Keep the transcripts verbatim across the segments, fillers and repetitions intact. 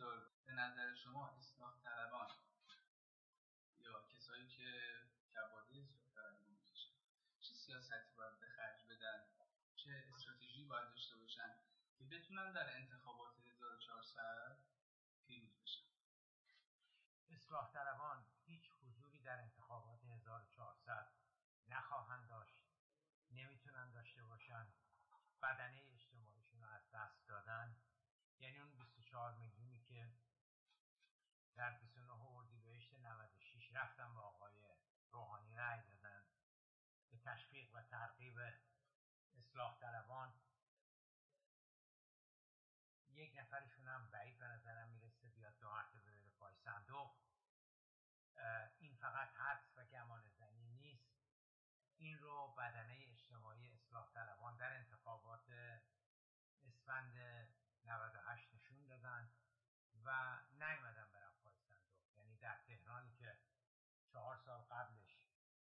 چطور به نظر شما اصلاح طلبان یا کسایی که کبادی اصلاح طلبی میکشن چه سیاستی باید به خرج بدن، چه استراتژی باید داشته باشن که بتونن در انتخابات هزار و چهارصد پیروز بشن؟ اصلاح طلبان هیچ حضوری در انتخابات هزار و چهارصد نخواهند داشت، نمیتونن داشته باشن، بدنه اجتماعیشون رو از دست دادن. یعنی اون بیست و چهار میلیونی که در بیست و نه اردیبهشت نود و شش رفتن به آقای روحانی رأی دادن به تشویق و ترغیب اصلاح طلبان، یک نفرشون هم بعید به نظرم میرسه بیاد دو مرتبه بره پای صندوق. این فقط حدس و گمان زنی نیست، این رو بدنه اجتماعی اصلاح طلبان در انتخابات اسفند نود و هشت نشون دادن و نیومدن برن پای صندوق. یعنی در تهرانی که چهار سال قبلش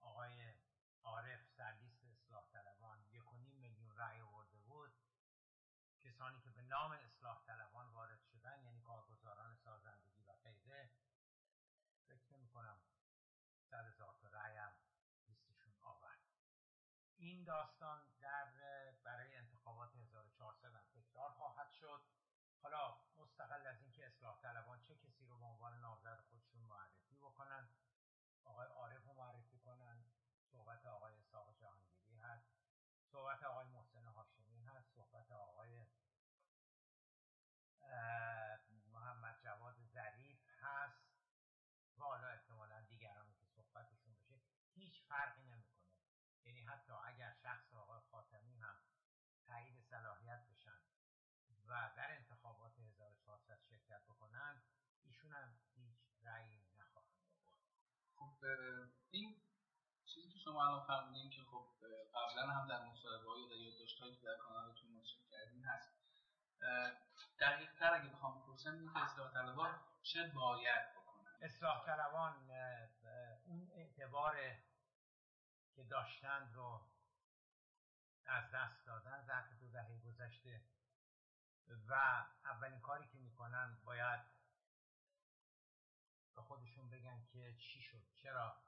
آقای عارف سرلیست اصلاح طلبان یک و نیم میلیون رأی آورده بود، کسانی که به نام اصلاح طلبان وارد شدن یعنی کارگزاران سازندگی و غیره، فکر نمی‌کنم صد هزار تا رأی هم لیستشون آورد. این داستان در برای انتخابات هزار و چهارصد هم تکرار خواهد شد. حالا مستقل از اینکه اصلاح طلبان چه کسی رو به عنوان نامزد خودشون معرفی بکنن، آقای عارف رو معرفی کنن، صحبت آقای اسحاق جهانگیری هست، صحبت آقای محسن هاشمی هست، صحبت آقای محمد جواد ظریف هست و حالا احتمالا دیگرانی که صحبتشون بشه. هیچ فرقی نمیکنه. یعنی حتی اگر شخص آقای خاتمی هم تایید صلاحیت بشن و در انتخابات هزار و چهارصد شرکت بکنن، ایشون هم هیچ رأی نخواهند آورد. خب این چیزی که شما الان فرمودین که خب قبلا هم در مصاحبه‌ها یا در یادداشت‌هایی که در کانالتون منتشر کردین هست، دقیق‌تر اگه بخوام بپرسم اینه که اصلاح طلبان چه باید بکنن؟ اصلاح طلبان اون اعتبار که داشتند رو از دست دادن ظرف دو دهه گذشته و اولین کاری که میکنن باید به خودشون بگن که چی شد، چرا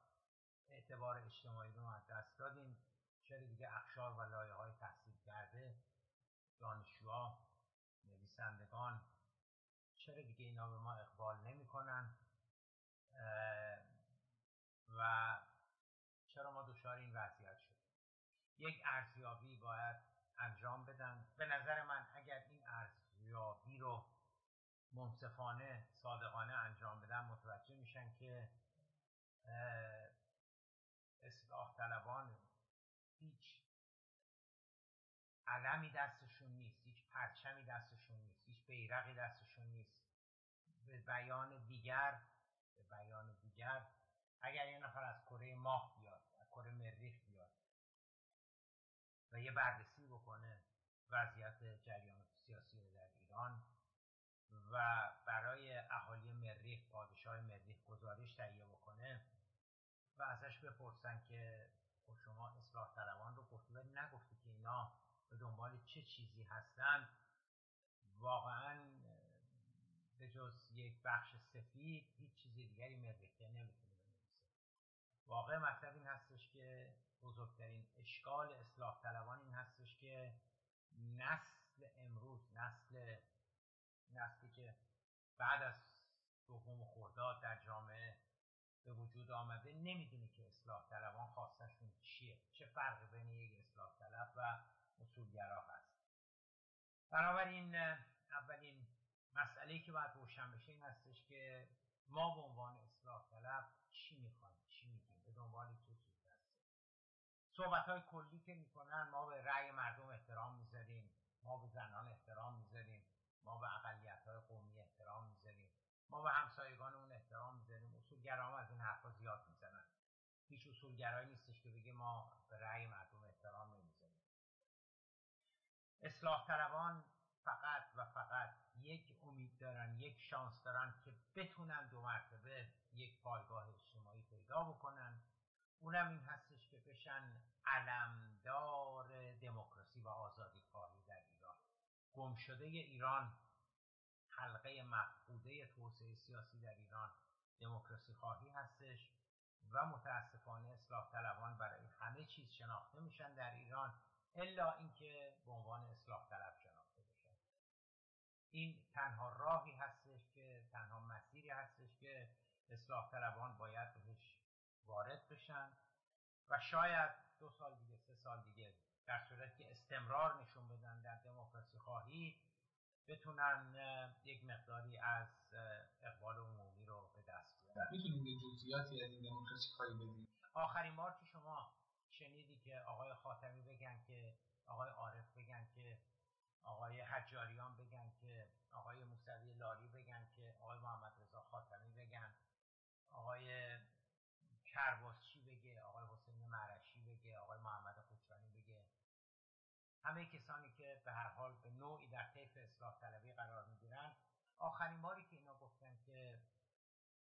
اعتبار اجتماعی رو از دست دادیم، چرا دیگه اقشار و لایه‌های تحصیل کرده، دانشجوها، نویسندگان چرا دیگه اینا به ما اقبال نمی‌کنن و چرا ما دچار این وضعیت شدیم. یک ارزیابی باید انجام بدن. به نظر من اگر این ارزیابی رو منصفانه، صادقانه انجام بدن، متوجه میشن که اصلاح طلبان هیچ علمی دستشون نیست، هیچ پرچمی دستشون نیست، هیچ بیرقی دستشون نیست. به بیان دیگر به بیان دیگر اگر یه نفر از کره ماه بیاد، از کره مریخ بیاد و یه بررسی بکنه وضعیت جریان سیاسی در ایران و برای اهالی مریخ، پادشاه مریخ گزارش تهیه بکنه و ازش بپرسن که خب شما اصلاح طلبان رو گفتی و نگفتی که اینا به دنبال چه چیزی هستن، واقعا به جز یک بخش سفید هیچ چیز دیگری مریخیه نمیتونه بنویسه. واقع مطلب این هستش که بزرگترین اشکال اصلاح طلبان این هستش که نسل امروز، نسل نسلی که بعد از دوم خرداد در جامعه به وجود آمده، نمیدونه که اصلاح طلبان خواستشون چیه، چه فرقی بین یک اصلاح طلب و اصولگرا هست. بنابراین اولین مسئله‌ای که باید روشن بشه این هستش که ما به عنوان اصلاح طلب چی میخوایم، چی میگیم، به دنبال چه چیز هستیم. صحبت‌های کلی که میکنن ما به رأی مردم احترام میذاریم، ما به زنان احترام میذاریم، ما به اقلیت‌های قومی احترام میذاریم، ما به همسایگان اون احترام میذاریم. اصولگرام از این حرفا زیاد میزنن. هیچ اصولگرایی نیستش که بگه ما به رأی مردم احترام نمیذاریم. اصلاح طلبان فقط و فقط یک امید دارن، یک شانس دارن که بتونن دو مرتبه یک پایگاه اجتماعی پیدا بکنن. اونم این هستش که بشن علمدار دموکراسی و آزادی خواهی در ایران. گمشده ایران حلقه مفقوده توسعه سیاسی در ایران دموکراسی خواهی هستش و متاسفانه اصلاح طلبان برای همه چیز شناخته میشن در ایران الا اینکه به عنوان اصلاح طلب شناخته بشن. این تنها راهی هستش که تنها مسیری هستش که اصلاح طلبان باید بهش وارد بشن و شاید دو سال دیگه سه سال دیگه در صورت که استمرار نشون بدن در دموکراسی خواهی بتونن یک مقداری از اقبال عمومی رو به دست بیارن. میتونیم یه جزئیاتی از این دموکراسی خواهی بدیم؟ آخرین بار که شما شنیدی که آقای خاتمی بگن که آقای عارف بگن که آقای حجاریان بگن که آقای موسوی لاری بگن که آقای محمد رضا خاتمی بگن، آقای کرباسچی بگه، آقای حسین مرشی بگه، آقای محمد خودشانی بگه، همه کسانی که به هر حال به نوعی در طیف اصلاح طلبی قرار میگیرن، آخرین باری که اینا گفتن که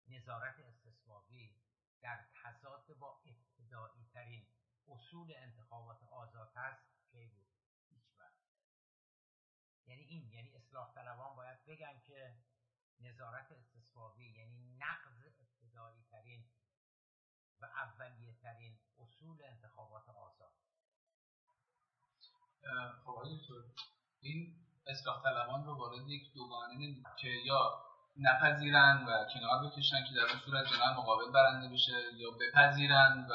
نظارت استثماری در تضاد با ابتدایی ترین اصول انتخابات آزاد هست کی بود؟ هیچ وقت. یعنی این یعنی اصلاح طلبان باید بگن که نظارت استثماری یعنی نقض ابتدایی ترین و اولیه ترین اصول انتخابات آزاد. خب دکتر، این اصلاح طلبان رو وارد یک دوگانه نمی‌کنه که یا نپذیرن و کنار بکشن که در اون صورت جناح مقابل برنده بشه یا بپذیرن و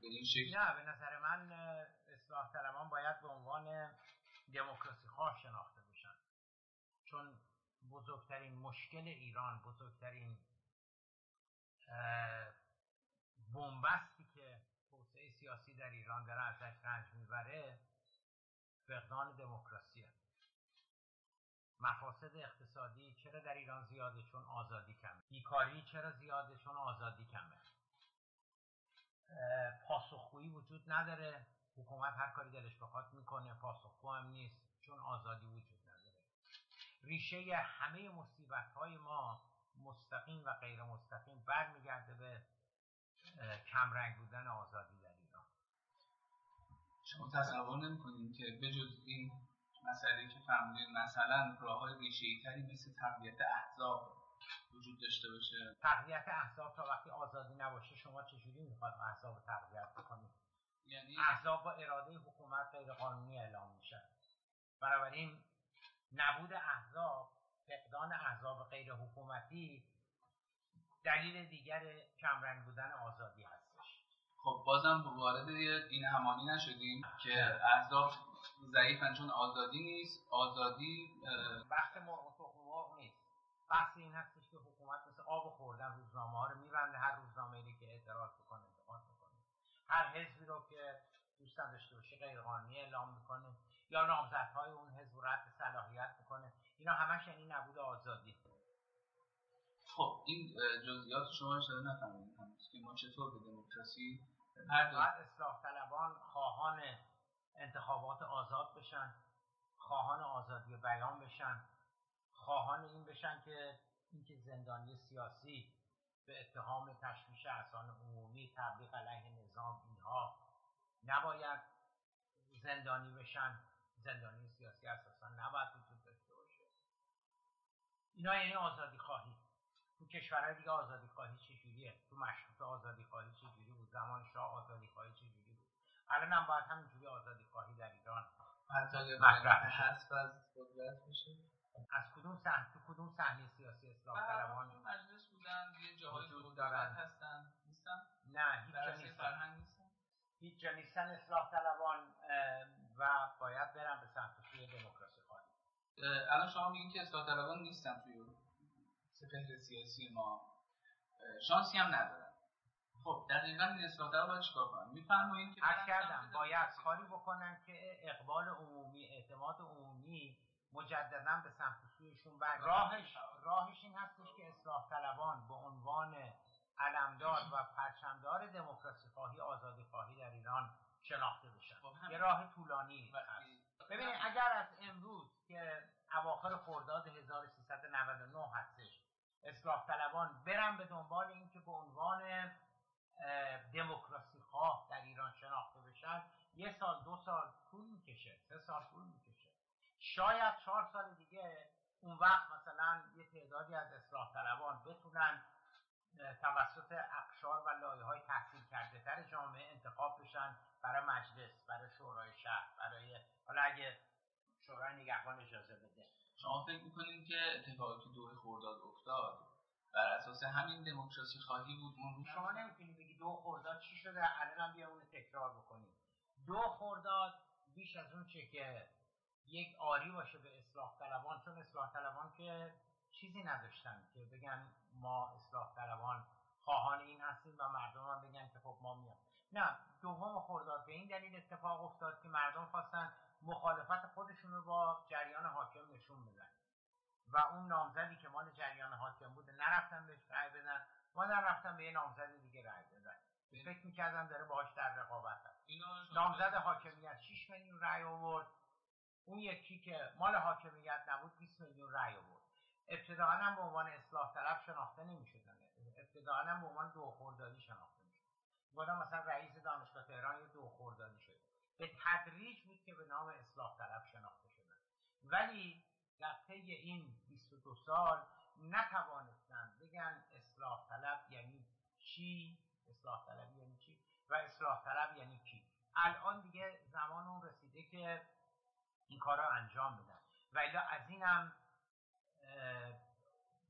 به این شکل. نه، به نظر من اصلاح طلبان باید به عنوان دموکراسی خواه شناخته بشن، چون بزرگترین مشکل ایران، بزرگترین بنبستی که توسعه سیاسی در ایران داره ازش رنج میبره فقدان دموکراسیه. مفاسد اقتصادی چرا در ایران زیاده؟ چون آزادی کمه. بیکاری چرا زیاده؟ چون آزادی کمه. پاسخگویی وجود نداره، حکومت هر کاری دلش بخواد میکنه، پاسخگو هم نیست چون آزادی وجود نداره. ریشه همه مصیبت‌های ما مستقیم و غیر مستقیم برمیگرده به کمرنگ بودن آزادی در ایران. شما تصور نمی‌کنین که بجز این مسئله که فرمودین مثلا راه‌های ریشه‌ای‌تری مثل تقویت احزاب وجود داشته باشه؟ تقویت احزاب تا وقتی آزادی نباشه شما چجوری می‌خواید احزاب رو تقویت بکنید؟ یعنی احزاب با اراده حکومت غیر قانونی اعلام میشن. بنابراین نبود احزاب، فقدان احزاب غیر حکومتی دلیل دیگر کمرنگ بودن آزادی هستش. خب بازم وارد این همانی نشدیم که احزاب ضعیفن چون آزادی نیست. آزادی بحث مرغ و مرغ نیست، بحث این هستش که حکومت مثل آب خوردن روزنامه‌ها رو میبنده، هر روزنامه‌ای که اعتراض بکنه انتقاد میکنه، هر حزبی رو که دوست نداشته باشه غیرقانونی اعلام میکنه یا نامزدهای اون حزب رد صلاحیت میکنه. اینا همش یعنی نبود آزادی. خب این جزئیات شما شده نفهمیدیم که ما چطور به دموکراسی پرداخت. اصلاح طلبان خواهان انتخابات آزاد بشن، خواهان آزادی بیان بشن، خواهان این بشن که اینکه زندانی سیاسی به اتهام تشویش اذهان عمومی، تبلیغ علیه نظام، اینها نباید زندانی بشن. زندانی سیاسی اساسا نباید وجود داشته باشه. اینا یعنی آزادی خواهی. تو کشورهای دیگه آزادی خواهی چجوریه؟ تو مشروطه آزادی خواهی چجوری بود؟ زمان شاه آزادی خواهی چجوری بود؟ الان هم باید همینجوری آزادی خواهی در ایران مطرح بشه. حذف از قدرت میشه؟ از کدوم صحنه تو کدوم صحنه سیاسی اصلاح طلبان مجلس بودن؟ یه جاهای دور دارن هستن نیستن؟ نه، هیچ جا نیستن. نیستن. هیچ جا نیستن اصلاح طلبان و باید برن به سمت سوی دموکراسی خواهی. الان شما میگین که اصلاح طلبان نیستن توی سپهر سیاسی ما، شانسی هم ندارن. خب دقیقاً این اصلاح طلبان چیکار کنن؟ میفرمایید که عرض کردم باید کاری بکنن که اقبال عمومی، اعتماد عمومی مجدداً به سمت سویشون برگرده. راهش راهش این هستش که اصلاح طلبان به عنوان علمدار و پرچمدار دموکراسی خواهی، آزادی خواهی در ایران شناخته بشن. خب یه راه طولانی هست. ببینید اگر از امروز که اواخر خرداد هزار و سیصد و نود و نه هستش اصلاح طلبان برن به دنبال این که به عنوان دموکراسی خواه در ایران شناخته بشن، یه سال دو سال طول میکشه، سه سال طول میکشه، شاید چهار سال دیگه اون وقت مثلا یه تعدادی از اصلاح طلبان بتونن توسط اقشار و لایه‌های تحصیل کرده تر جامعه انتخاب بشن برای مجلس، برای شورای شهر، برای حالا اگه شورای نگهبان اجازه بده. شما فکر می‌کنید که اتفاقی که دو خرداد افتاد بر اساس همین دموکراسی خواهی بود؟ شما نمی‌تونید بگید دو خرداد چی شده، الان بیا اون رو تکرار بکنید. دو خرداد بیش از اون چه که یک آری باشه به اصلاح طلبان، چون اصلاح طلبان که چیزی نداشتن که بگن ما اصلاح طلبان خواهان این هستیم و مردم هم بگن که خب ما میاد. نه، دوم خرداد به این دلیل اتفاق افتاد که مردم خواستن مخالفت خودشون رو با جریان حاکم نشون بدن و اون نامزدی که مال جریان حاکم بوده نرفتن بهش رأی بدن، ما نرفتن به یه نامزد دیگه رأی بدن. فکر می‌کردن داره باهاش در رقابت هست. نامزد حاکمیت شش میلیون رأی آورد. اون یکی که مال حاکمیت نبود بیست میلیون رأی آورد. ابتداعاً هم به عنوان اصلاح طلب شناخته نمی‌شدن. ابتداعاً هم به عنوان دو خردادی شناخته می‌شدن. بعدا مثلا رئیس دانشگاه تهران یه دو خردادی شد. به تدریج بود که به نام اصلاح طلب شناخته شدن. ولی در طی این بیست و دو سال نتوانستن بگن اصلاح طلب یعنی چی؟ اصلاح طلب یعنی چی؟ و اصلاح طلب یعنی کی؟ الان دیگه زمان اون رسیده که این کارا انجام بدن و الا از اینم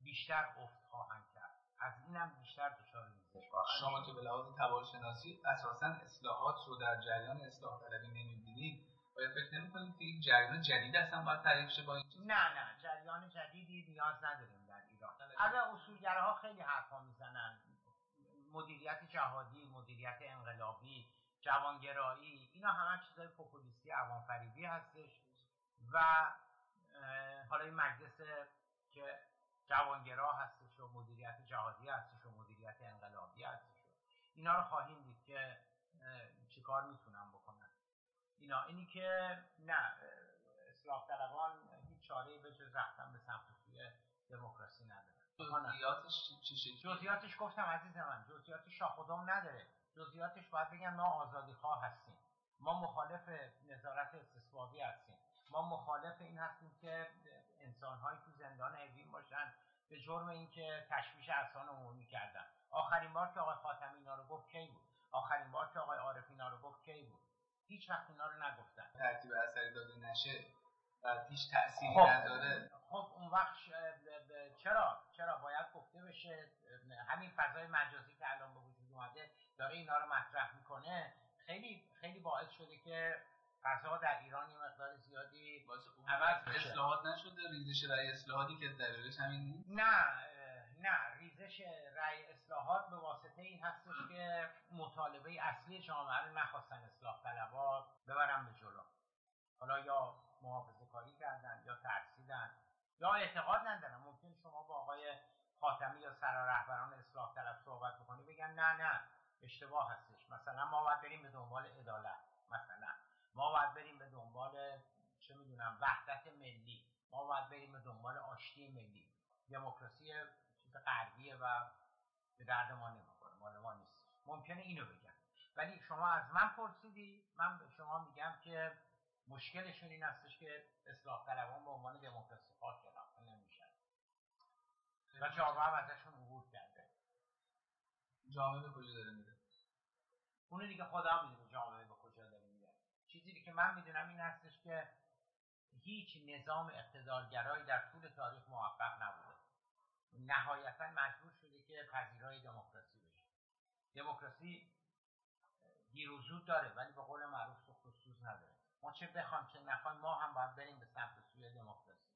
بیشتر افت خواهند کرد، از اینم بیشتر دچار ریزش خواهند. شما که به لحاظ تبار شناسی اساساً اصلاحات رو در جریان اصلاح طلبی نمی‌بینید، باید فکر نمی‌کنید که این جریان جدید اصلا باید تعریف شه با این چیز؟ نه نه، جریان جدیدی نیاز نداریم در ایران. البته اصولگراها خیلی حرفا میزنن، مدیریت جهادی، مدیریت انقلابی، جوانگرایی، اینا همه چیزای پوپولیستی عوام‌فریبی هستش و حالا این مجلس که جوانگرا هستش و مدیریت جهادی هستش و مدیریت انقلابی هستش، اینا رو خواهیم دید که چیکار میتونن بکنن. اینا اینی که نه، اصلاح طلبان هیچ چاره‌ای به جز رفتن به سمت سوی دموکراسی ندارن. جزئیاتش چه شکلی؟ جزئیاتش گفتم عزیز من، جزئیاتش شاخ و دام نداره. جزئیاتش باید بگم ما آزادیخواه هستیم، ما مخالف نظارت استصوابی هستیم، ما مخالف این هستیم که انسان‌هایی تو زندان اوین باشن به جرم اینکه تشویش اذهان عمومی کردن. آخرین بار که آقای خاتمی اینا رو گفت کی بود؟ آخرین بار که آقای عارفی اینا رو گفت کی بود؟ هیچ وقت اینا رو نگفتن. ترتیب اثری داده نشه و هیچ تأثیری نداره. خب اون وقت چرا چرا باید گفته بشه؟ همین فضای مجازی که الان به وجود اومده داره اینا رو مطرح میکنه، خیلی خیلی باعث شده که فضا در ایران یه مقدار زیادی عوض بشه. اصلاحات نشده، ریزش رأی اصلاحاتی که دلیلش همین؟ نه نه، ریزش رأی اصلاحات به واسطه این هستش که مطالبه اصلی جامعه رو نخواستن اصلاح طلب‌ها ببرن به جلو. حالا یا محافظه کاری کردن یا ترسیدن یا اعتقاد ندارن. ممکن شما با آقای خاتمی یا سران رهبران اصلاح طلب صحبت بکنی بگن نه نه اشتباه هستش، مثلا ما باید بریم به دنبال عدالت، مثلا ما باید بریم به دنبال چه میدونم وحدت ملی، ما باید بریم به دنبال آشتی ملی. دموکراسی چیز غربیه و به درد ما نمیخوره، مال ما نیست. ممکنه اینو بگن. ولی شما از من پرسیدی، من به شما میگم که مشکلشون این هستش که اصلاح طلبان به عنوان دموکراسی خواه شناخته نمیشن و جامعه هم ازشون عبور کرده. جامعه به کجا داره میره؟ اونو دیگه خدا میدونه جامعه به کجا داره میره. چیزی که من میدونم این هستش که هیچ نظام اقتدارگرایی در طول تاریخ موفق نبوده، نهایتاً مجبور شده که پذیرای دموکراسی بشه. دموکراسی دیر و زود داره ولی به قول معروف سوخت و سوز نداره. ما چه بخوام چه نخوایم ما هم باید بریم به سمت سوی دموکراسی.